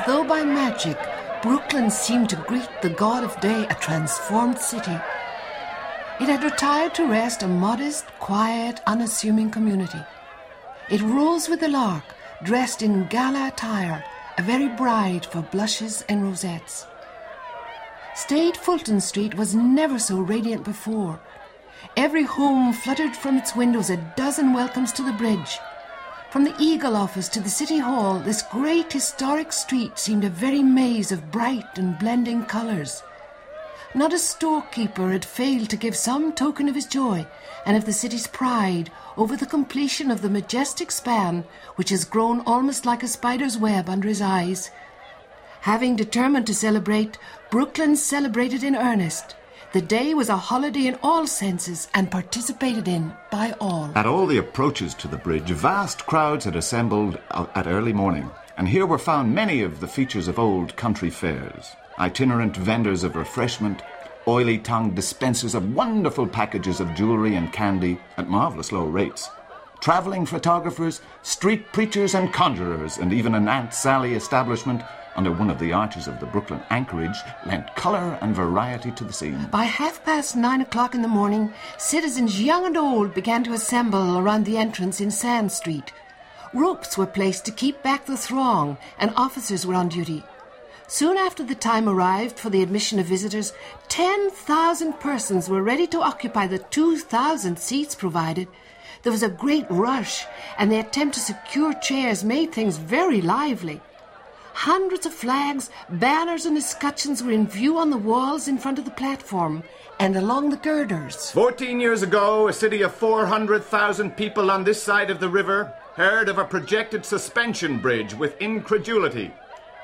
As though by magic, Brooklyn seemed to greet the god of day, a transformed city. It had retired to rest, a modest, quiet, unassuming community. It rose with the lark, dressed in gala attire, a very bride for blushes and rosettes. Staid Fulton Street was never so radiant before. Every home fluttered from its windows a dozen welcomes to the bridge. From the Eagle office to the City Hall, this great historic street seemed a very maze of bright and blending colours. Not a storekeeper had failed to give some token of his joy and of the city's pride over the completion of the majestic span which has grown almost like a spider's web under his eyes. Having determined to celebrate, Brooklyn celebrated in earnest. The day was a holiday in all senses and participated in by all. At all the approaches to the bridge, vast crowds had assembled at early morning, and here were found many of the features of old country fairs. Itinerant vendors of refreshment, oily-tongued dispensers of wonderful packages of jewellery and candy at marvellous low rates, travelling photographers, street preachers and conjurers, and even an Aunt Sally establishment under one of the arches of the Brooklyn anchorage lent colour and variety to the scene. By 9:30 in the morning, citizens young and old began to assemble around the entrance in Sand Street. Ropes were placed to keep back the throng, and officers were on duty. Soon after the time arrived for the admission of visitors, 10,000 persons were ready to occupy the 2,000 seats provided. There was a great rush, and the attempt to secure chairs made things very lively. Hundreds of flags, banners and escutcheons were in view on the walls in front of the platform and along the girders. 14 years ago, a city of 400,000 people on this side of the river heard of a projected suspension bridge with incredulity.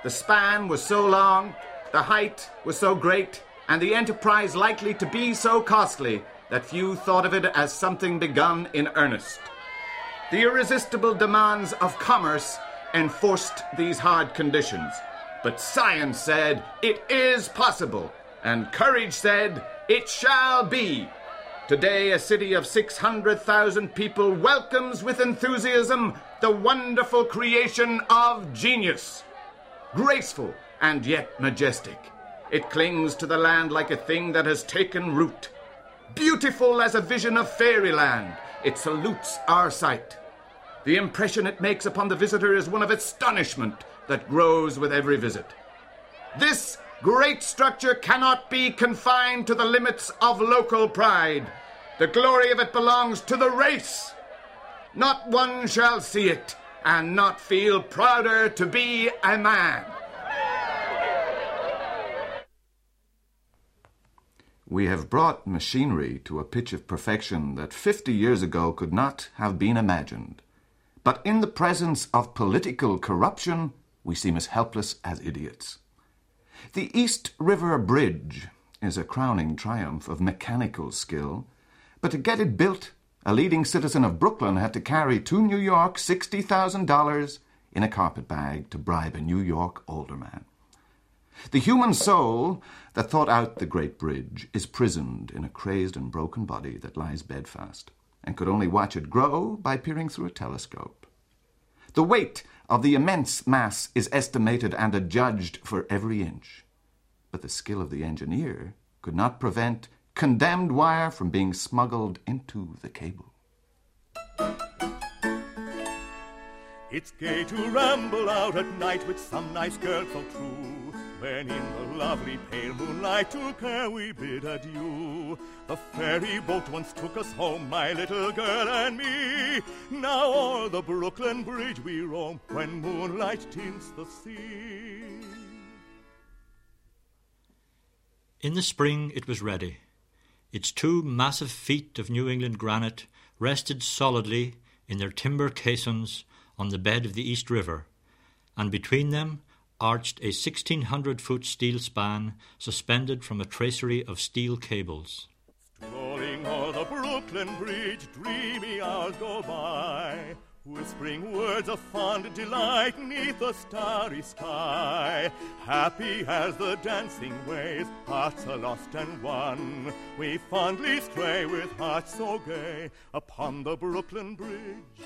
The span was so long, the height was so great, and the enterprise likely to be so costly that few thought of it as something begun in earnest. The irresistible demands of commerce enforced these hard conditions, but science said it is possible, and courage said it shall be. Today, a city of 600,000 people welcomes with enthusiasm the wonderful creation of genius. Graceful and yet majestic, it clings to the land like a thing that has taken root. Beautiful as a vision of fairyland, it salutes our sight. The impression it makes upon the visitor is one of astonishment that grows with every visit. This great structure cannot be confined to the limits of local pride. The glory of it belongs to the race. Not one shall see it and not feel prouder to be a man. We have brought machinery to a pitch of perfection that 50 years ago could not have been imagined. But in the presence of political corruption, we seem as helpless as idiots. The East River Bridge is a crowning triumph of mechanical skill, but to get it built, a leading citizen of Brooklyn had to carry to New York $60,000 in a carpet bag to bribe a New York alderman. The human soul that thought out the great bridge is prisoned in a crazed and broken body that lies bedfast and could only watch it grow by peering through a telescope. The weight of the immense mass is estimated and adjudged for every inch, but the skill of the engineer could not prevent condemned wire from being smuggled into the cable. It's gay to ramble out at night with some nice girl so true, when in the lovely pale moonlight to care we bid adieu. The ferry boat once took us home, my little girl and me. Now o'er the Brooklyn Bridge we roam when moonlight tints the sea. In the spring it was ready. Its two massive feet of New England granite rested solidly in their timber caissons on the bed of the East River, and between them arched a 1,600-foot steel span suspended from a tracery of steel cables. Strolling o'er the Brooklyn Bridge, dreamy hours go by, whispering words of fond delight 'neath the starry sky. Happy as the dancing waves, hearts are lost and won, we fondly stray with hearts so gay upon the Brooklyn Bridge.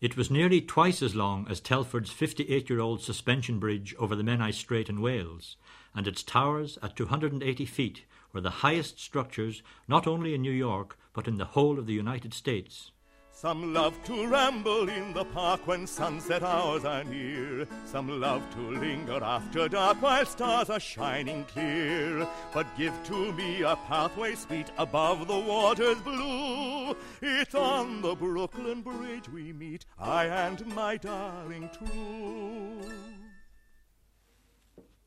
It was nearly twice as long as Telford's 58-year-old suspension bridge over the Menai Strait in Wales, and its towers at 280 feet were the highest structures not only in New York but in the whole of the United States. Some love to ramble in the park when sunset hours are near. Some love to linger after dark while stars are shining clear. But give to me a pathway sweet above the waters blue. It's on the Brooklyn Bridge we meet, I and my darling true.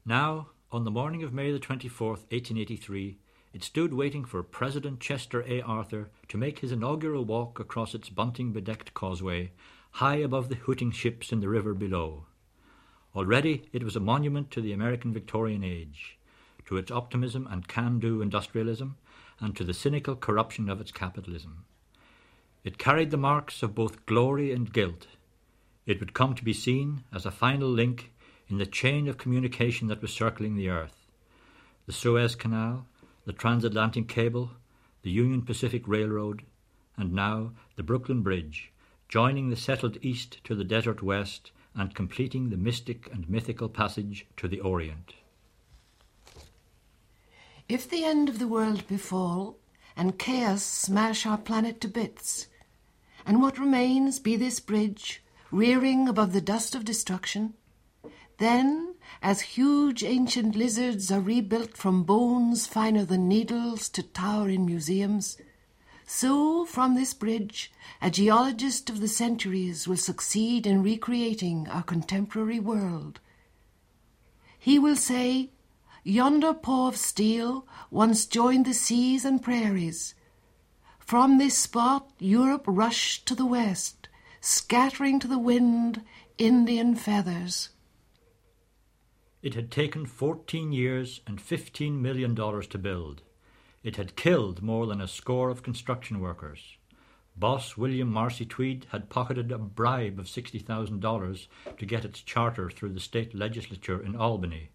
Now, on the morning of May the 24th, 1883, it stood waiting for President Chester A. Arthur to make his inaugural walk across its bunting-bedecked causeway, high above the hooting ships in the river below. Already it was a monument to the American Victorian age, to its optimism and can-do industrialism, and to the cynical corruption of its capitalism. It carried the marks of both glory and guilt. It would come to be seen as a final link in the chain of communication that was circling the earth. The Suez Canal, the transatlantic cable, the Union Pacific Railroad, and now the Brooklyn Bridge, joining the settled East to the desert West and completing the mystic and mythical passage to the Orient. If the end of the world befall, and chaos smash our planet to bits, and what remains be this bridge, rearing above the dust of destruction, then, as huge ancient lizards are rebuilt from bones finer than needles to tower in museums, so from this bridge a geologist of the centuries will succeed in recreating our contemporary world. He will say, "Yonder paw of steel once joined the seas and prairies. From this spot Europe rushed to the west, scattering to the wind Indian feathers." It had taken 14 years and $15 million to build. It had killed more than a score of construction workers. Boss William Marcy Tweed had pocketed a bribe of $60,000 to get its charter through the state legislature in Albany.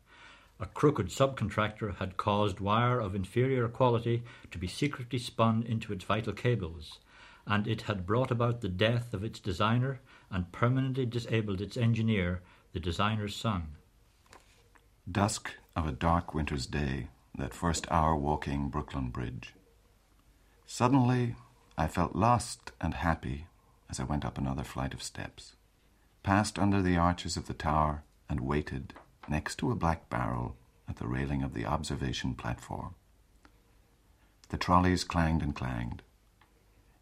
A crooked subcontractor had caused wire of inferior quality to be secretly spun into its vital cables, and it had brought about the death of its designer and permanently disabled its engineer, the designer's son. Dusk of a dark winter's day, that first hour walking Brooklyn Bridge. Suddenly, I felt lost and happy as I went up another flight of steps, passed under the arches of the tower, and waited next to a black barrel at the railing of the observation platform. The trolleys clanged and clanged.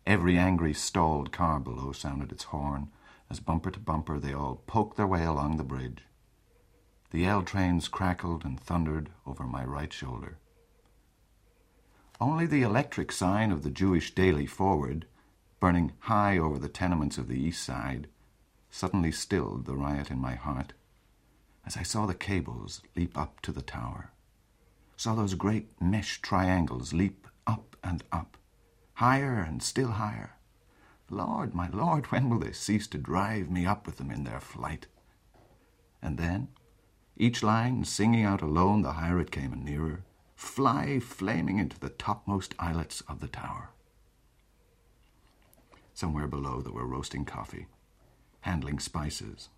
Every angry stalled car below sounded its horn, as bumper to bumper they all poked their way along the bridge. The L trains crackled and thundered over my right shoulder. Only the electric sign of the Jewish Daily Forward, burning high over the tenements of the East Side, suddenly stilled the riot in my heart as I saw the cables leap up to the tower, saw those great mesh triangles leap up and up, higher and still higher. Lord, my Lord, when will they cease to drive me up with them in their flight? And then, each line singing out alone, the higher it came and nearer, fly flaming into the topmost islets of the tower. Somewhere below they were roasting coffee, handling spices.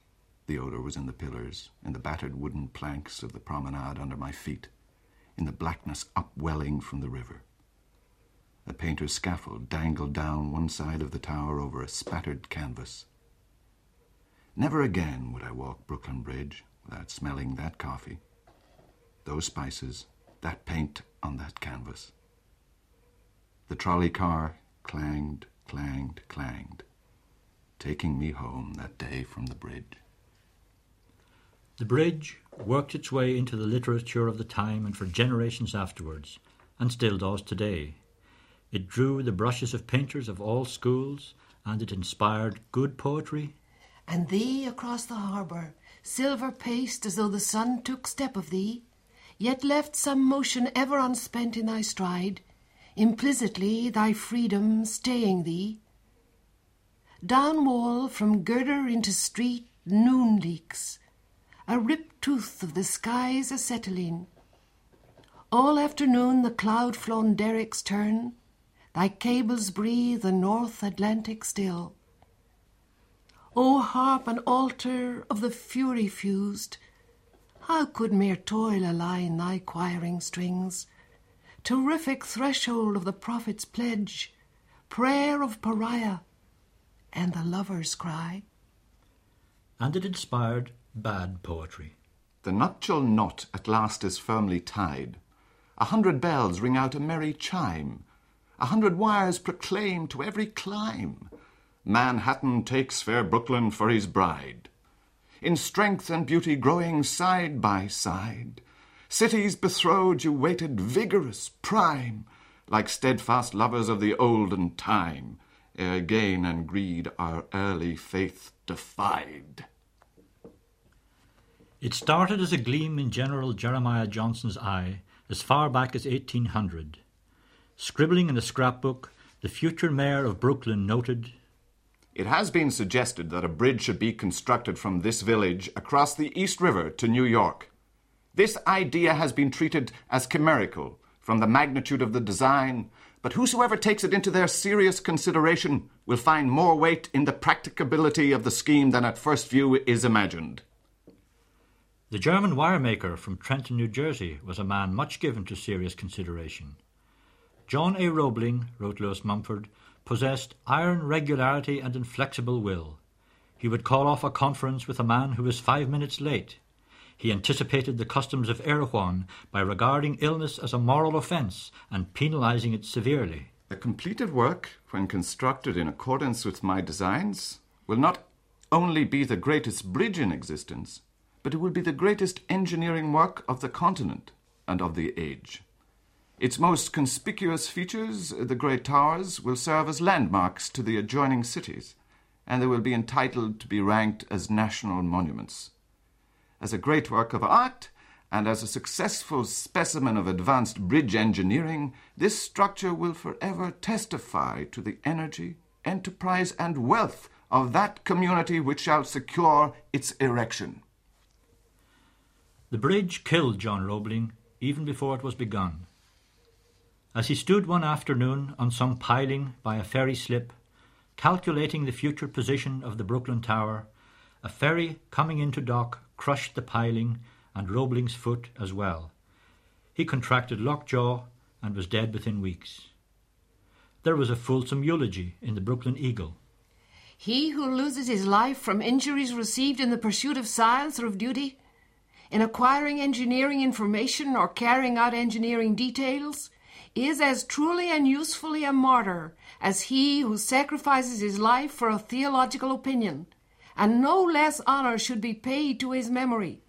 The odor was in the pillars, in the battered wooden planks of the promenade under my feet, in the blackness upwelling from the river. A painter's scaffold dangled down one side of the tower over a spattered canvas. Never again would I walk Brooklyn Bridge without smelling that coffee, those spices, that paint on that canvas. The trolley car clanged, clanged, clanged, taking me home that day from the bridge. The bridge worked its way into the literature of the time and for generations afterwards, and still does today. It drew the brushes of painters of all schools, and it inspired good poetry. And thee across the harbour, silver paced as though the sun took step of thee, yet left some motion ever unspent in thy stride, implicitly thy freedom staying thee. Down wall from girder into street noon leaks, a ripped tooth of the sky's acetylene. All afternoon the cloud-flown derricks turn, thy cables breathe the North Atlantic still. O harp and altar of the fury fused, how could mere toil align thy choiring strings? Terrific threshold of the prophet's pledge, prayer of pariah, and the lover's cry. And it inspired bad poetry. The nuptial knot at last is firmly tied. 100 bells ring out a merry chime. 100 wires proclaim to every clime, Manhattan takes fair Brooklyn for his bride. In strength and beauty growing side by side, cities betrothed you waited vigorous prime, like steadfast lovers of the olden time, ere gain and greed our early faith defied. It started as a gleam in General Jeremiah Johnson's eye as far back as 1800. Scribbling in a scrapbook, the future mayor of Brooklyn noted, "It has been suggested that a bridge should be constructed from this village across the East River to New York. This idea has been treated as chimerical from the magnitude of the design, but whosoever takes it into their serious consideration will find more weight in the practicability of the scheme than at first view is imagined." The German wiremaker from Trenton, New Jersey, was a man much given to serious consideration. John A. Roebling, wrote Lewis Mumford, possessed iron regularity and inflexible will. He would call off a conference with a man who was 5 minutes late. He anticipated the customs of Erewhon by regarding illness as a moral offence and penalising it severely. "The completed work, when constructed in accordance with my designs, will not only be the greatest bridge in existence, but it will be the greatest engineering work of the continent and of the age. Its most conspicuous features, the great towers, will serve as landmarks to the adjoining cities, and they will be entitled to be ranked as national monuments. As a great work of art, and as a successful specimen of advanced bridge engineering, this structure will forever testify to the energy, enterprise, and wealth of that community which shall secure its erection." The bridge killed John Roebling even before it was begun. As he stood one afternoon on some piling by a ferry slip, calculating the future position of the Brooklyn Tower, a ferry coming into dock crushed the piling and Roebling's foot as well. He contracted lockjaw and was dead within weeks. There was a fulsome eulogy in the Brooklyn Eagle. "He who loses his life from injuries received in the pursuit of science or of duty, in acquiring engineering information or carrying out engineering details, is as truly and usefully a martyr as he who sacrifices his life for a theological opinion, and no less honor should be paid to his memory.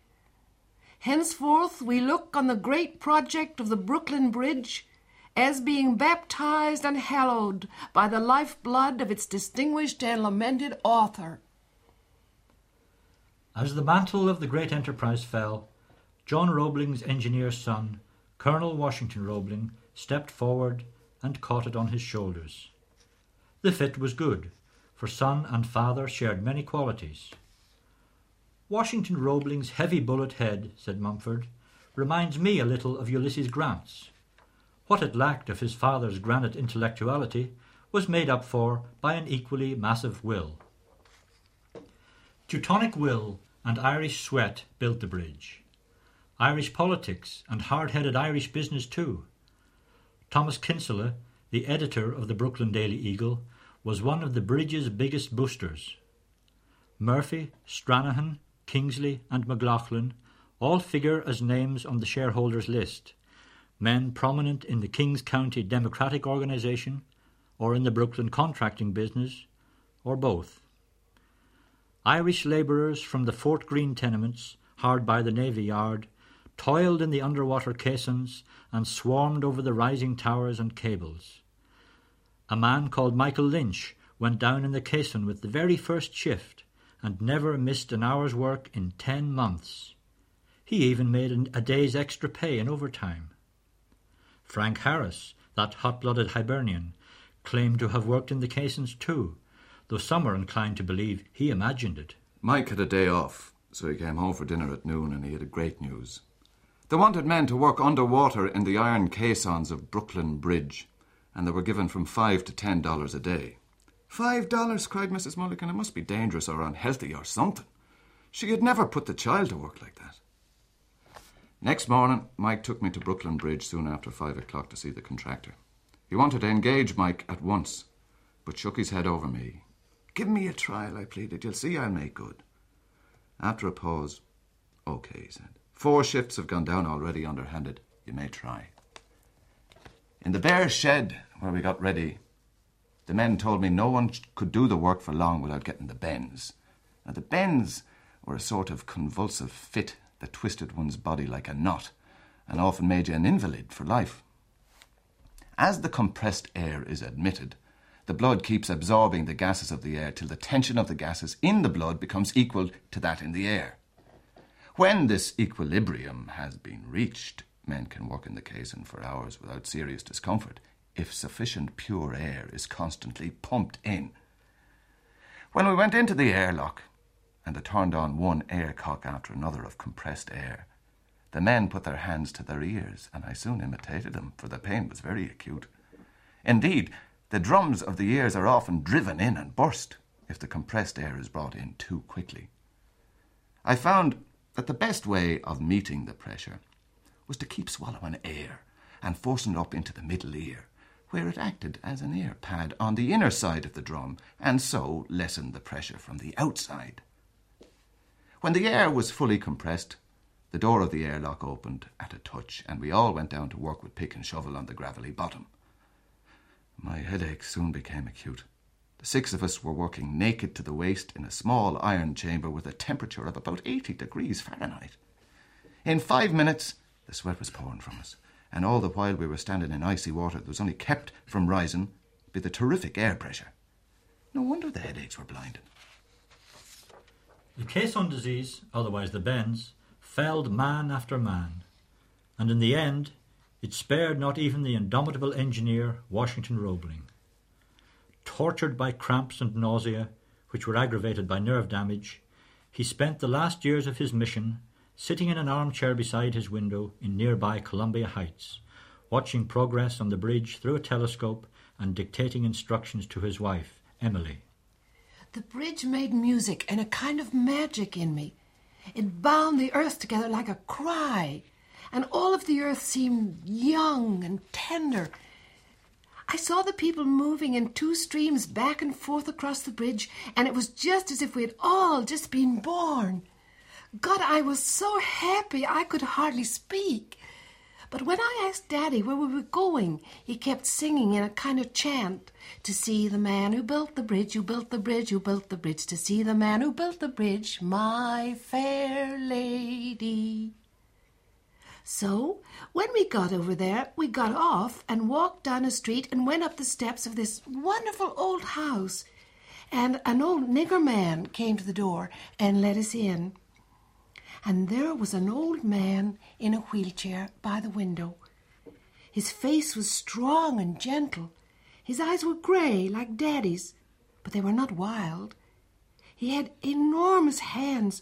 Henceforth we look on the great project of the Brooklyn Bridge as being baptized and hallowed by the lifeblood of its distinguished and lamented author." As the mantle of the great enterprise fell, John Roebling's engineer's son, Colonel Washington Roebling, stepped forward and caught it on his shoulders. The fit was good, for son and father shared many qualities. "Washington Roebling's heavy bullet head," said Mumford, "reminds me a little of Ulysses Grant's. What it lacked of his father's granite intellectuality was made up for by an equally massive will." Teutonic will and Irish sweat built the bridge. Irish politics and hard-headed Irish business too. Thomas Kinsella, the editor of the Brooklyn Daily Eagle, was one of the bridge's biggest boosters. Murphy, Stranahan, Kingsley and McLaughlin all figure as names on the shareholders' list, men prominent in the Kings County Democratic Organization or in the Brooklyn contracting business, or both. Irish labourers from the Fort Greene tenements, hard by the Navy Yard, toiled in the underwater caissons and swarmed over the rising towers and cables. A man called Michael Lynch went down in the caisson with the very first shift and never missed an hour's work in 10 months. He even made a day's extra pay in overtime. Frank Harris, that hot-blooded Hibernian, claimed to have worked in the caissons too, though some are inclined to believe he imagined it. "Mike had a day off, so he came home for dinner at noon and he had great news. They wanted men to work underwater in the iron caissons of Brooklyn Bridge, and they were given from $5 to $10 a day. $5, cried Mrs. Mulligan. It must be dangerous or unhealthy or something. She had never put the child to work like that. Next morning, Mike took me to Brooklyn Bridge soon after 5 o'clock to see the contractor. He wanted to engage Mike at once, but shook his head over me. Give me a trial, I pleaded. You'll see I'll make good. After a pause, okay, he said. 4 shifts have gone down already underhanded. You may try. In the bare shed where we got ready, the men told me no one could do the work for long without getting the bends. Now, the bends were a sort of convulsive fit that twisted one's body like a knot and often made you an invalid for life. As the compressed air is admitted, the blood keeps absorbing the gases of the air till the tension of the gases in the blood becomes equal to that in the air. When this equilibrium has been reached, men can work in the caisson for hours without serious discomfort if sufficient pure air is constantly pumped in. When we went into the airlock and they turned on one aircock after another of compressed air, the men put their hands to their ears, and I soon imitated them, for the pain was very acute. Indeed, the drums of the ears are often driven in and burst if the compressed air is brought in too quickly. I found that the best way of meeting the pressure was to keep swallowing air and forcing it up into the middle ear, where it acted as an air pad on the inner side of the drum and so lessened the pressure from the outside. When the air was fully compressed, the door of the airlock opened at a touch and we all went down to work with pick and shovel on the gravelly bottom. My headache soon became acute. The 6 of us were working naked to the waist in a small iron chamber with a temperature of about 80 degrees Fahrenheit. In 5 minutes, the sweat was pouring from us, and all the while we were standing in icy water that was only kept from rising by the terrific air pressure. No wonder the headaches were blinding. The caisson disease, otherwise the bends, felled man after man, and in the end, it spared not even the indomitable engineer, Washington Roebling. Tortured by cramps and nausea, which were aggravated by nerve damage, he spent the last years of his mission sitting in an armchair beside his window in nearby Columbia Heights, watching progress on the bridge through a telescope and dictating instructions to his wife, Emily. The bridge made music and a kind of magic in me. It bound the earth together like a cry, and all of the earth seemed young and tender. I saw the people moving in 2 streams back and forth across the bridge, and it was just as if we had all just been born. God, I was so happy I could hardly speak. But when I asked Daddy where we were going, he kept singing in a kind of chant, to see the man who built the bridge, who built the bridge, who built the bridge, to see the man who built the bridge, my fair lady. So, when we got over there, we got off and walked down a street and went up the steps of this wonderful old house. And an old nigger man came to the door and let us in. And there was an old man in a wheelchair by the window. His face was strong and gentle. His eyes were grey like Daddy's, but they were not wild. He had enormous hands,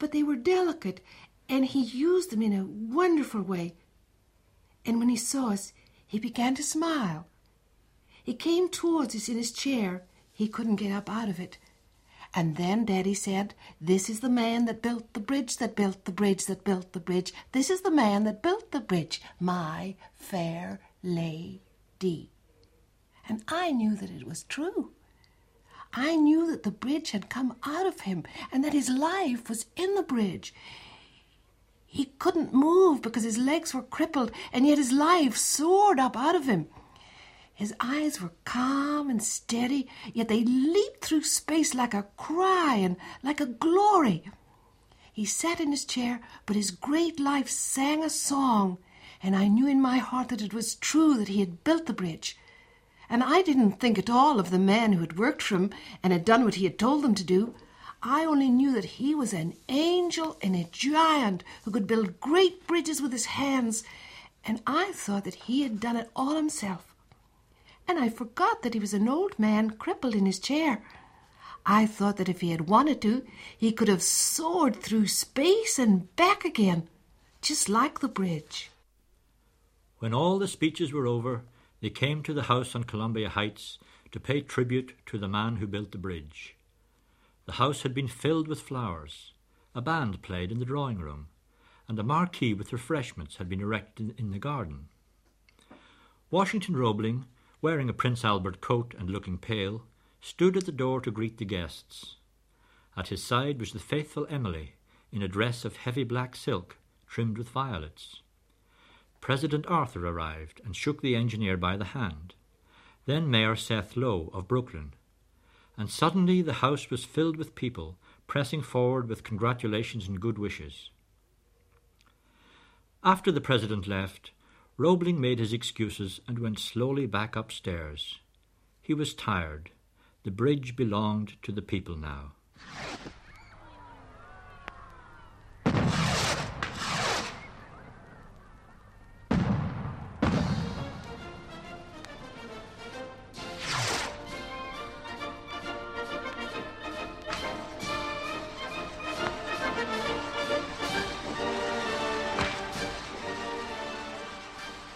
but they were delicate, and he used them in a wonderful way. And when he saw us, he began to smile. He came towards us in his chair. He couldn't get up out of it. And then Daddy said, "This is the man that built the bridge, that built the bridge, that built the bridge. This is the man that built the bridge, my fair lady." And I knew that it was true. I knew that the bridge had come out of him and that his life was in the bridge. He couldn't move because his legs were crippled, and yet his life soared up out of him. His eyes were calm and steady, yet they leaped through space like a cry and like a glory. He sat in his chair, but his great life sang a song, and I knew in my heart that it was true that he had built the bridge. And I didn't think at all of the man who had worked for him and had done what he had told them to do. I only knew that he was an angel and a giant who could build great bridges with his hands, and I thought that he had done it all himself. And I forgot that he was an old man crippled in his chair. I thought that if he had wanted to, he could have soared through space and back again, just like the bridge. When all the speeches were over, they came to the house on Columbia Heights to pay tribute to the man who built the bridge. The house had been filled with flowers, a band played in the drawing room, and a marquee with refreshments had been erected in the garden. Washington Roebling, wearing a Prince Albert coat and looking pale, stood at the door to greet the guests. At his side was the faithful Emily, in a dress of heavy black silk, trimmed with violets. President Arthur arrived and shook the engineer by the hand, then Mayor Seth Low of Brooklyn, and suddenly the house was filled with people, pressing forward with congratulations and good wishes. After the president left, Roebling made his excuses and went slowly back upstairs. He was tired. The bridge belonged to the people now.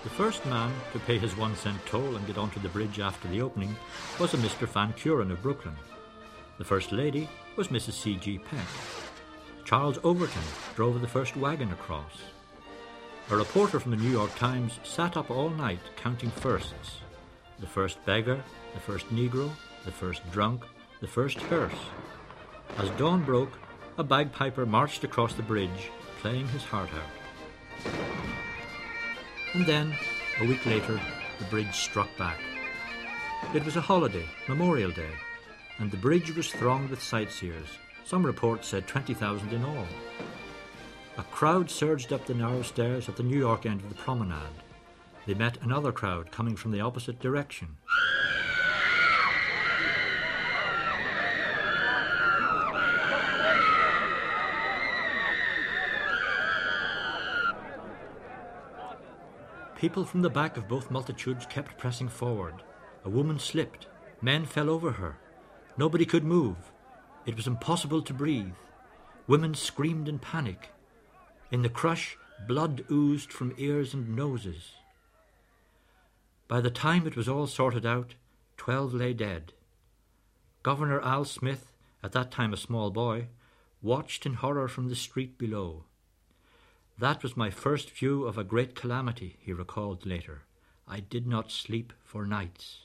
The first man to pay his 1 cent toll and get onto the bridge after the opening was a Mr. Van Curen of Brooklyn. The first lady was Mrs. C.G. Peck. Charles Overton drove the first wagon across. A reporter from the New York Times sat up all night counting firsts. The first beggar, the first Negro, the first drunk, the first hearse. As dawn broke, a bagpiper marched across the bridge, playing his heart out. And then, a week later, the bridge struck back. It was a holiday, Memorial Day, and the bridge was thronged with sightseers. Some reports said 20,000 in all. A crowd surged up the narrow stairs at the New York end of the promenade. They met another crowd coming from the opposite direction. People from the back of both multitudes kept pressing forward. A woman slipped. Men fell over her. Nobody could move. It was impossible to breathe. Women screamed in panic. In the crush, blood oozed from ears and noses. By the time it was all sorted out, 12 lay dead. Governor Al Smith, at that time a small boy, watched in horror from the street below. "That was my first view of a great calamity," he recalled later. "I did not sleep for nights."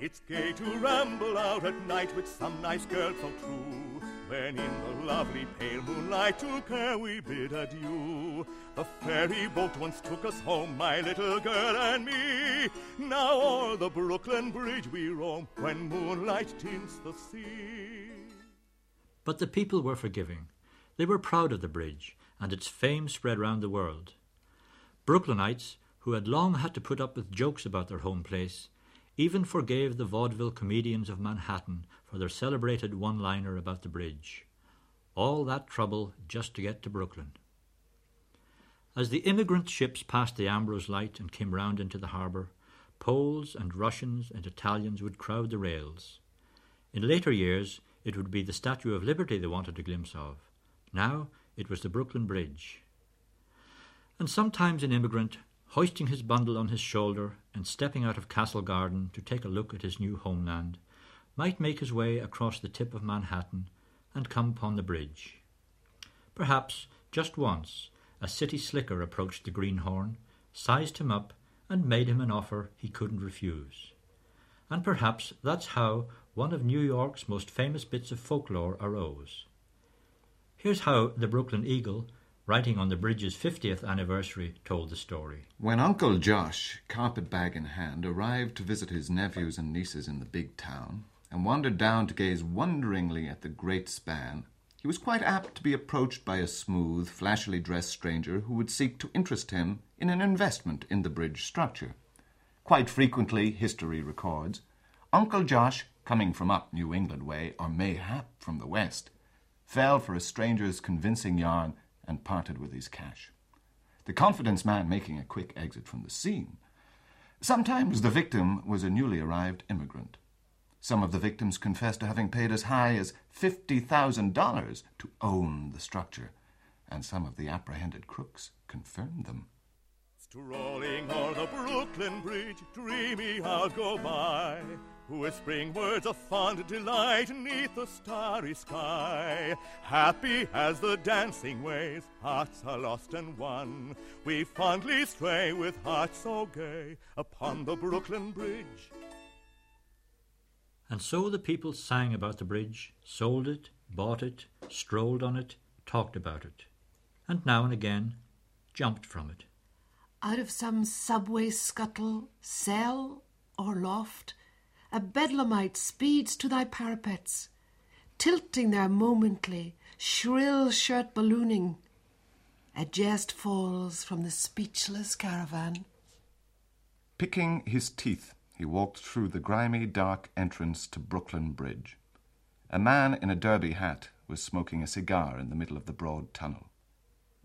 It's gay to ramble out at night with some nice girl so true, when in the lovely pale moonlight to care we bid adieu. The ferry boat once took us home, my little girl and me. Now o'er the Brooklyn Bridge we roam, when moonlight tints the sea. But the people were forgiving. They were proud of the bridge, and its fame spread round the world. Brooklynites, who had long had to put up with jokes about their home place, even forgave the vaudeville comedians of Manhattan for their celebrated one-liner about the bridge. All that trouble just to get to Brooklyn. As the immigrant ships passed the Ambrose Light and came round into the harbour, Poles and Russians and Italians would crowd the rails. In later years, it would be the Statue of Liberty they wanted a glimpse of. Now it was the Brooklyn Bridge. And sometimes an immigrant, hoisting his bundle on his shoulder and stepping out of Castle Garden to take a look at his new homeland, might make his way across the tip of Manhattan and come upon the bridge. Perhaps, just once, a city slicker approached the greenhorn, sized him up, and made him an offer he couldn't refuse. And perhaps that's how one of New York's most famous bits of folklore arose. Here's how the Brooklyn Eagle, writing on the bridge's 50th anniversary, told the story. When Uncle Josh, carpetbag in hand, arrived to visit his nephews and nieces in the big town and wandered down to gaze wonderingly at the great span, he was quite apt to be approached by a smooth, flashily dressed stranger who would seek to interest him in an investment in the bridge structure. Quite frequently, history records, Uncle Josh, coming from up New England way, or mayhap from the west, fell for a stranger's convincing yarn and parted with his cash, the confidence man making a quick exit from the scene. Sometimes the victim was a newly arrived immigrant. Some of the victims confessed to having paid as high as $50,000 to own the structure, and some of the apprehended crooks confirmed them. To rolling o'er the Brooklyn Brooklyn Bridge, dreamy hours go by, whispering words of fond delight 'neath the starry sky. Happy as the dancing waves, hearts are lost and won. We fondly stray with hearts so gay upon the Brooklyn Bridge. And so the people sang about the bridge, sold it, bought it, strolled on it, talked about it, and now and again jumped from it. Out of some subway scuttle, cell or loft, a bedlamite speeds to thy parapets, tilting their momently, shrill shirt ballooning. A jest falls from the speechless caravan. Picking his teeth, he walked through the grimy, dark entrance to Brooklyn Bridge. A man in a derby hat was smoking a cigar in the middle of the broad tunnel.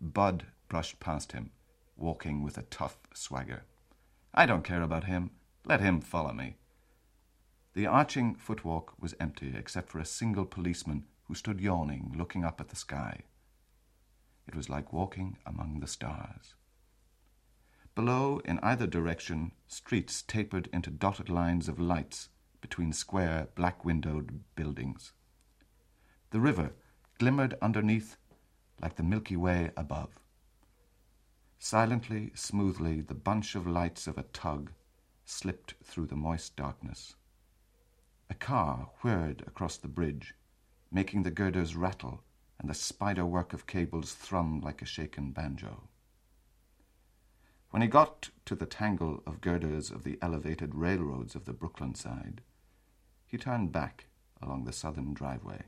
Bud brushed past him, walking with a tough swagger. I don't care about him. Let him follow me. The arching footwalk was empty except for a single policeman who stood yawning, looking up at the sky. It was like walking among the stars. Below, in either direction, streets tapered into dotted lines of lights between square, black-windowed buildings. The river glimmered underneath like the Milky Way above. Silently, smoothly, the bunch of lights of a tug slipped through the moist darkness. A car whirred across the bridge, making the girders rattle and the spider-work of cables thrum like a shaken banjo. When he got to the tangle of girders of the elevated railroads of the Brooklyn side, he turned back along the southern driveway.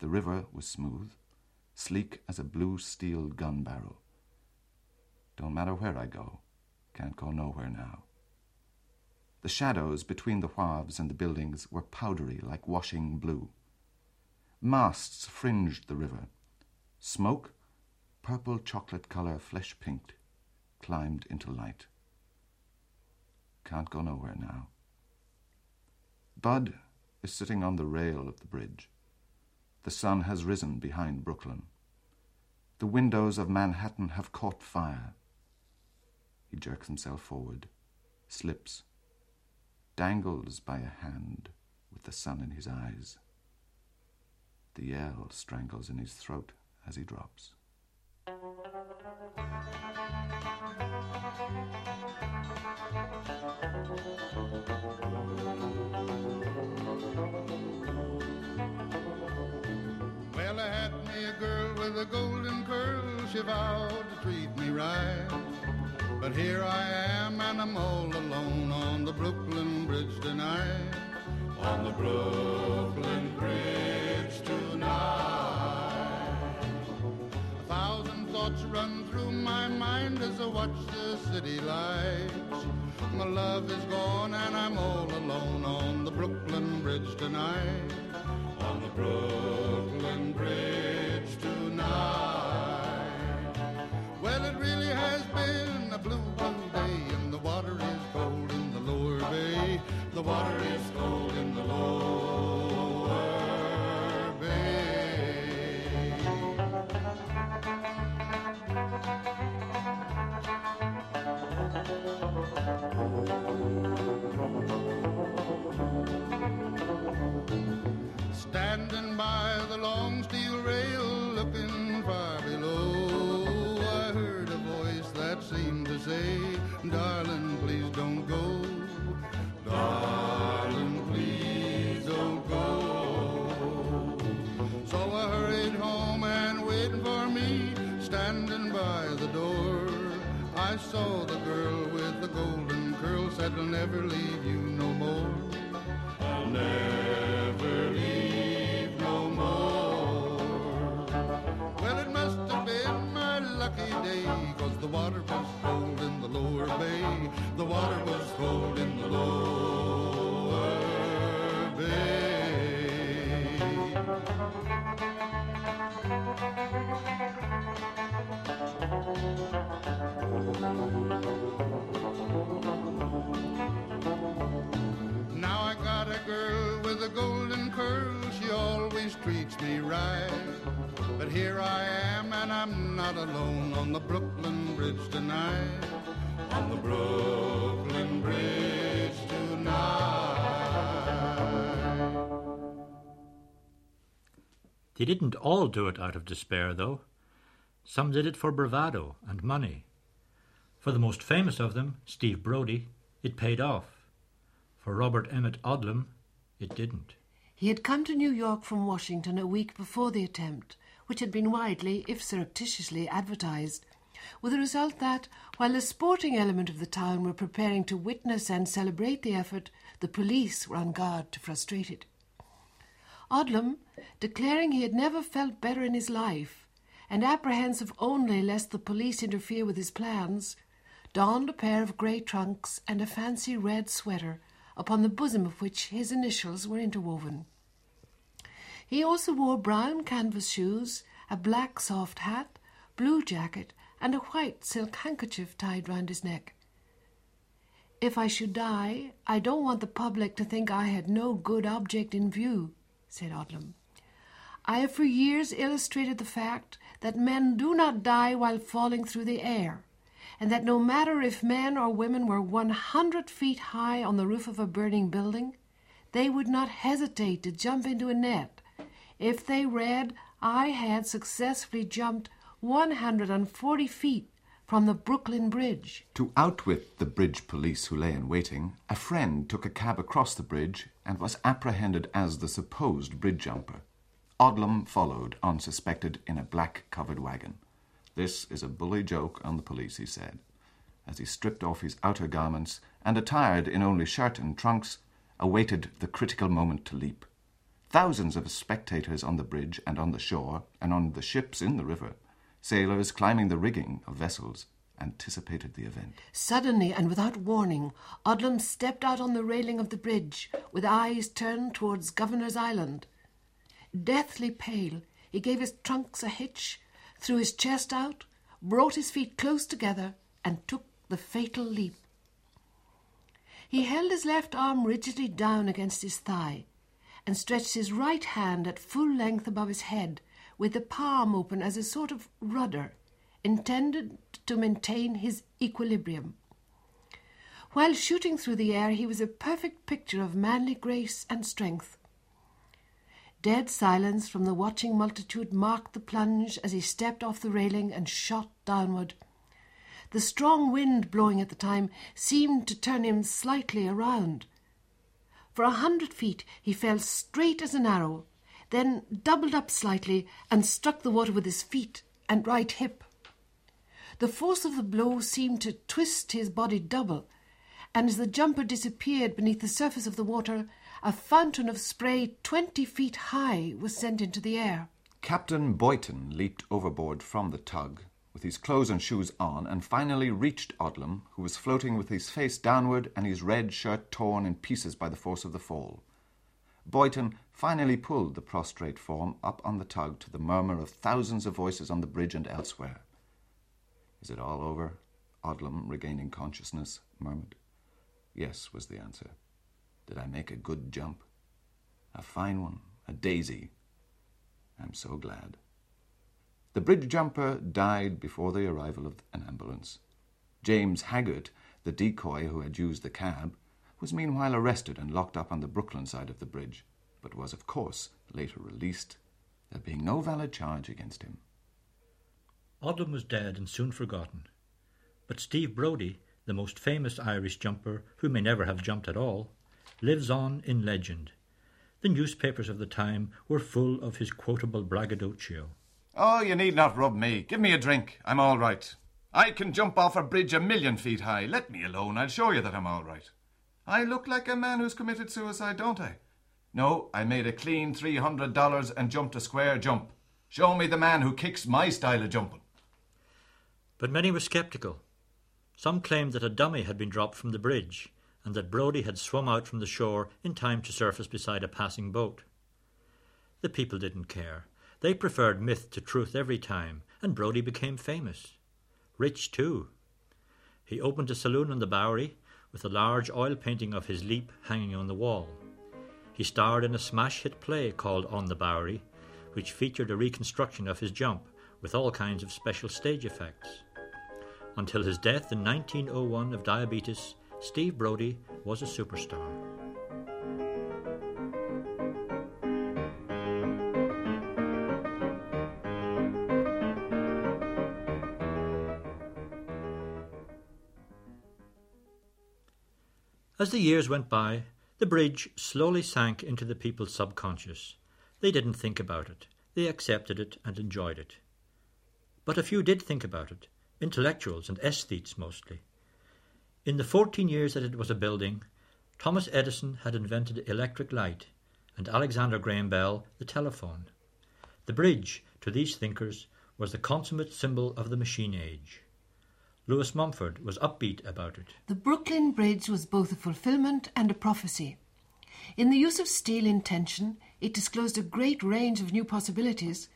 The river was smooth, sleek as a blue steel gun barrel. Don't matter where I go, can't go nowhere now. The shadows between the wharves and the buildings were powdery like washing blue. Masts fringed the river. Smoke, purple chocolate colour flesh-pinked, climbed into light. Can't go nowhere now. Bud is sitting on the rail of the bridge. The sun has risen behind Brooklyn. The windows of Manhattan have caught fire. He jerks himself forward, slips, dangles by a hand with the sun in his eyes. The yell strangles in his throat as he drops. Well, I had me a girl with a golden curl. She vowed to treat me right. But here I am, and I'm all alone on the Brooklyn Bridge tonight. On the Brooklyn Bridge tonight. 1,000 thoughts run through my mind as I watch the city lights. My love is gone, and I'm all alone on the Brooklyn Bridge tonight. On the Brooklyn Bridge tonight. Well, it really has been blue day, and the water is cold in the lower bay. The water is cold in the lower bay. Standing by the long steel rail, looking far below, I heard a voice that seemed say, darling, please don't go. Darling, please don't go. So I hurried home, and waiting for me, standing by the door, I saw the girl with the golden curls said, I'll never leave you no more. I'll never leave no more. Well, it must have been my lucky day, 'cause the water was cold in the lower bay. The water was cold in the lower bay. Now I got a girl with a golden curl. She always treats me right. But here I am, and I'm not alone on the Brooklyn Bridge tonight. On the Brooklyn They didn't all do it out of despair, though. Some did it for bravado and money. For the most famous of them, Steve Brodie, it paid off. For Robert Emmett Odlum, it didn't. He had come to New York from Washington a week before the attempt, which had been widely, if surreptitiously, advertised, with the result that, while the sporting element of the town were preparing to witness and celebrate the effort, the police were on guard to frustrate it. Odlum, declaring he had never felt better in his life, and apprehensive only lest the police interfere with his plans, donned a pair of grey trunks and a fancy red sweater, upon the bosom of which his initials were interwoven. He also wore brown canvas shoes, a black soft hat, blue jacket, and a white silk handkerchief tied round his neck. "If I should die, I don't want the public to think I had no good object in view," said Odlum. "I have for years illustrated the fact that men do not die while falling through the air, and that no matter if men or women were 100 feet high on the roof of a burning building, they would not hesitate to jump into a net if they read I had successfully jumped 140 feet from the Brooklyn Bridge." To outwit the bridge police who lay in waiting, a friend took a cab across the bridge and was apprehended as the supposed bridge jumper. Odlum followed, unsuspected, in a black covered wagon. "This is a bully joke on the police," he said, as he stripped off his outer garments and, attired in only shirt and trunks, awaited the critical moment to leap. Thousands of spectators on the bridge and on the shore and on the ships in the river, sailors climbing the rigging of vessels, anticipated the event. Suddenly and without warning, Odlum stepped out on the railing of the bridge, with eyes turned towards Governor's Island. Deathly pale, he gave his trunks a hitch, threw his chest out, brought his feet close together, and took the fatal leap. He held his left arm rigidly down against his thigh and stretched his right hand at full length above his head, with the palm open as a sort of rudder, intended to maintain his equilibrium. While shooting through the air, he was a perfect picture of manly grace and strength. Dead silence from the watching multitude marked the plunge as he stepped off the railing and shot downward. The strong wind blowing at the time seemed to turn him slightly around. For 100 feet he fell straight as an arrow, then doubled up slightly and struck the water with his feet and right hip. The force of the blow seemed to twist his body double, and as the jumper disappeared beneath the surface of the water, a fountain of spray 20 feet high was sent into the air. Captain Boyton leaped overboard from the tug, with his clothes and shoes on, and finally reached Odlum, who was floating with his face downward and his red shirt torn in pieces by the force of the fall. Boyton finally pulled the prostrate form up on the tug to the murmur of thousands of voices on the bridge and elsewhere. "Is it all over?" Odlum, regaining consciousness, murmured. "Yes," was the answer. "Did I make a good jump? A fine one, a daisy. I'm so glad." The bridge jumper died before the arrival of an ambulance. James Haggart, the decoy who had used the cab, was meanwhile arrested and locked up on the Brooklyn side of the bridge, but was, of course, later released, there being no valid charge against him. Odlum was dead and soon forgotten, but Steve Brodie, the most famous Irish jumper, who may never have jumped at all, lives on in legend. The newspapers of the time were full of his quotable braggadocio. "Oh, you need not rub me. Give me a drink. I'm all right. I can jump off a bridge 1,000,000 feet high. Let me alone. I'll show you that I'm all right. I look like a man who's committed suicide, don't I? No, I made a clean $300 and jumped a square jump. Show me the man who kicks my style of jumping." But many were sceptical. Some claimed that a dummy had been dropped from the bridge and that Brodie had swum out from the shore in time to surface beside a passing boat. The people didn't care. They preferred myth to truth every time, and Brodie became famous. Rich, too. He opened a saloon on the Bowery, with a large oil painting of his leap hanging on the wall. He starred in a smash-hit play called On the Bowery, which featured a reconstruction of his jump, with all kinds of special stage effects. Until his death in 1901 of diabetes, Steve Brodie was a superstar. As the years went by, the bridge slowly sank into the people's subconscious. They didn't think about it. They accepted it and enjoyed it. But a few did think about it, intellectuals and aesthetes mostly. In the 14 years that it was a building, Thomas Edison had invented electric light and Alexander Graham Bell the telephone. The bridge, to these thinkers, was the consummate symbol of the machine age. Lewis Mumford was upbeat about it. The Brooklyn Bridge was both a fulfillment and a prophecy. In the use of steel in tension, it disclosed a great range of new possibilities,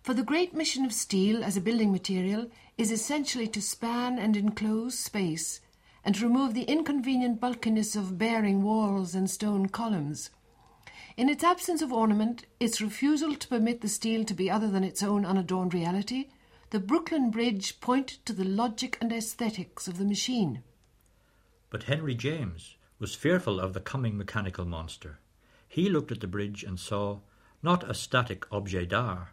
for the great mission of steel as a building material is essentially to span and enclose space and to remove the inconvenient bulkiness of bearing walls and stone columns. In its absence of ornament, its refusal to permit the steel to be other than its own unadorned reality, the Brooklyn Bridge pointed to the logic and aesthetics of the machine. But Henry James was fearful of the coming mechanical monster. He looked at the bridge and saw, not a static objet d'art,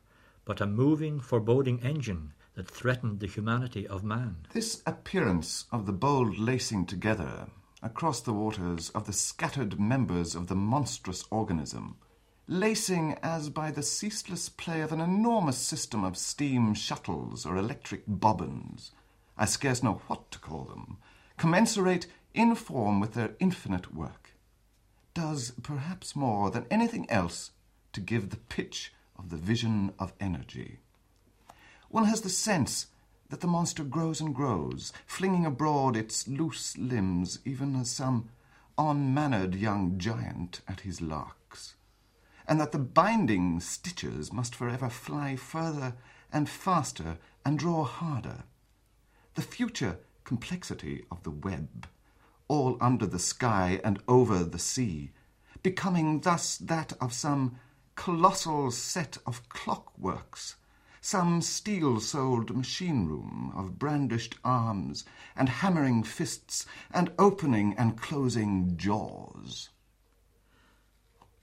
but a moving, foreboding engine that threatened the humanity of man. This appearance of the bold lacing together across the waters of the scattered members of the monstrous organism, lacing as by the ceaseless play of an enormous system of steam shuttles or electric bobbins, I scarce know what to call them, commensurate in form with their infinite work, does perhaps more than anything else to give the pitch of the vision of energy. One has the sense that the monster grows and grows, flinging abroad its loose limbs, even as some unmannered young giant at his larks, and that the binding stitches must forever fly further and faster and draw harder. The future complexity of the web, all under the sky and over the sea, becoming thus that of some colossal set of clockworks, some steel-soled machine-room of brandished arms and hammering fists and opening and closing jaws.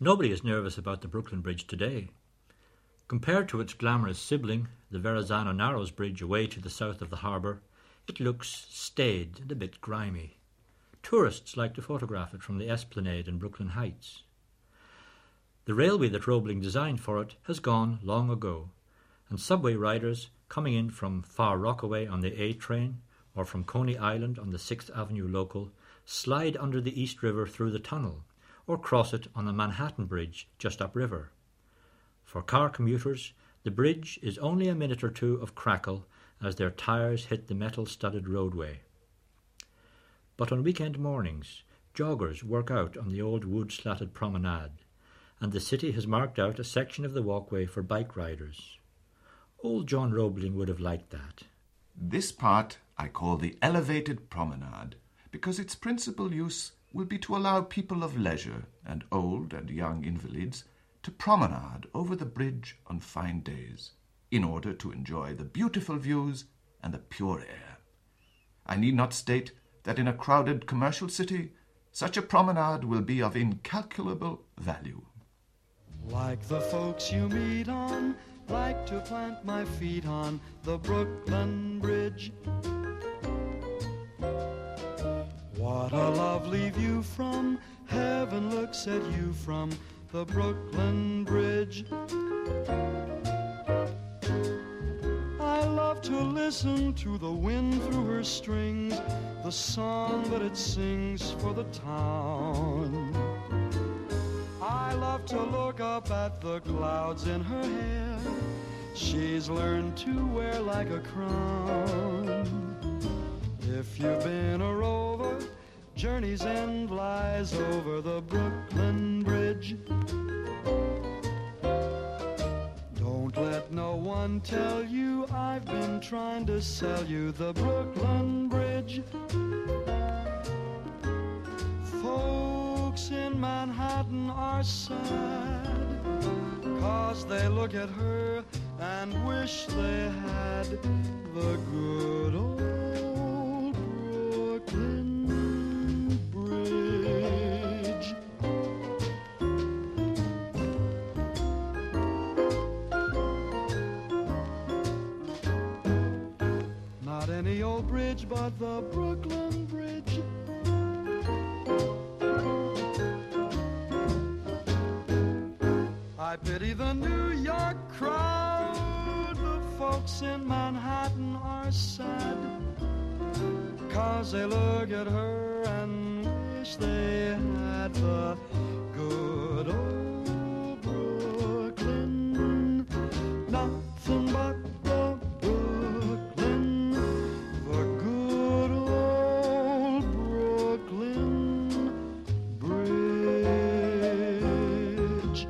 Nobody is nervous about the Brooklyn Bridge today. Compared to its glamorous sibling, the Verrazano Narrows Bridge away to the south of the harbour, it looks staid and a bit grimy. Tourists like to photograph it from the Esplanade in Brooklyn Heights. The railway that Roebling designed for it has gone long ago, and subway riders coming in from Far Rockaway on the A train or from Coney Island on the 6th Avenue local slide under the East River through the tunnel or cross it on the Manhattan Bridge just upriver. For car commuters, the bridge is only a minute or two of crackle as their tires hit the metal-studded roadway. But on weekend mornings, joggers work out on the old wood-slatted promenade, and the city has marked out a section of the walkway for bike riders. Old John Roebling would have liked that. This part I call the elevated promenade, because its principal use will be to allow people of leisure and old and young invalids to promenade over the bridge on fine days, in order to enjoy the beautiful views and the pure air. I need not state that in a crowded commercial city, such a promenade will be of incalculable value. Like the folks you meet on, like to plant my feet on the Brooklyn Bridge. What a lovely view from heaven looks at you from the Brooklyn Bridge. I love to listen to the wind through her strings, the song that it sings for the town. I love to look up at the clouds in her hair. She's learned to wear like a crown. If you've been a rover, journey's end lies over the Brooklyn Bridge. Don't let no one tell you I've been trying to sell you the Brooklyn Bridge. Folks in Manhattan are sad, 'cause they look at her and wish they had the good old Brooklyn Bridge. Not any old bridge, but the Brooklyn Bridge. folks in Manhattan are sad, 'cause they look at her and wish they had the good old Brooklyn. Nothing but the Brooklyn, the good old Brooklyn Bridge.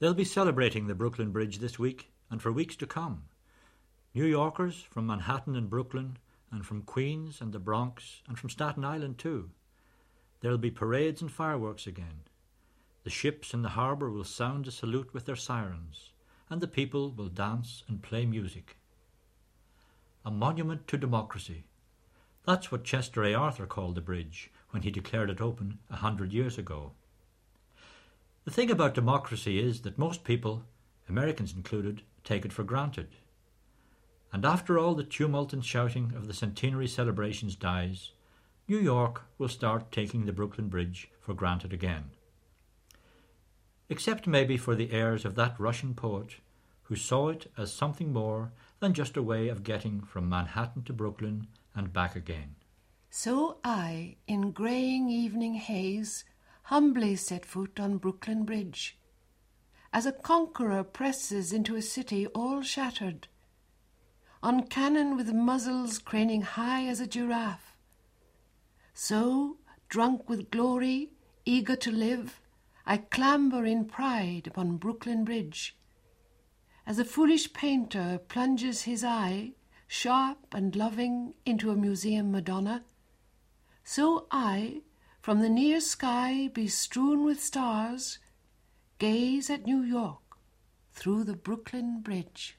They'll be celebrating the Brooklyn Bridge this week and for weeks to come. New Yorkers from Manhattan and Brooklyn, and from Queens and the Bronx, and from Staten Island too. There'll be parades and fireworks again. The ships in the harbour will sound a salute with their sirens, and the people will dance and play music. A monument to democracy. That's what Chester A. Arthur called the bridge when he declared it open 100 years ago. The thing about democracy is that most people, Americans included, take it for granted. And after all the tumult and shouting of the centenary celebrations dies, New York will start taking the Brooklyn Bridge for granted again. Except maybe for the heirs of that Russian poet who saw it as something more than just a way of getting from Manhattan to Brooklyn and back again. So I, in greying evening haze, humbly set foot on Brooklyn Bridge. As a conqueror presses into a city all shattered, on cannon with muzzles craning high as a giraffe. So, drunk with glory, eager to live, I clamber in pride upon Brooklyn Bridge. As a foolish painter plunges his eye, sharp and loving, into a museum Madonna, so I, from the near sky bestrewn with stars, gaze at New York through the Brooklyn Bridge.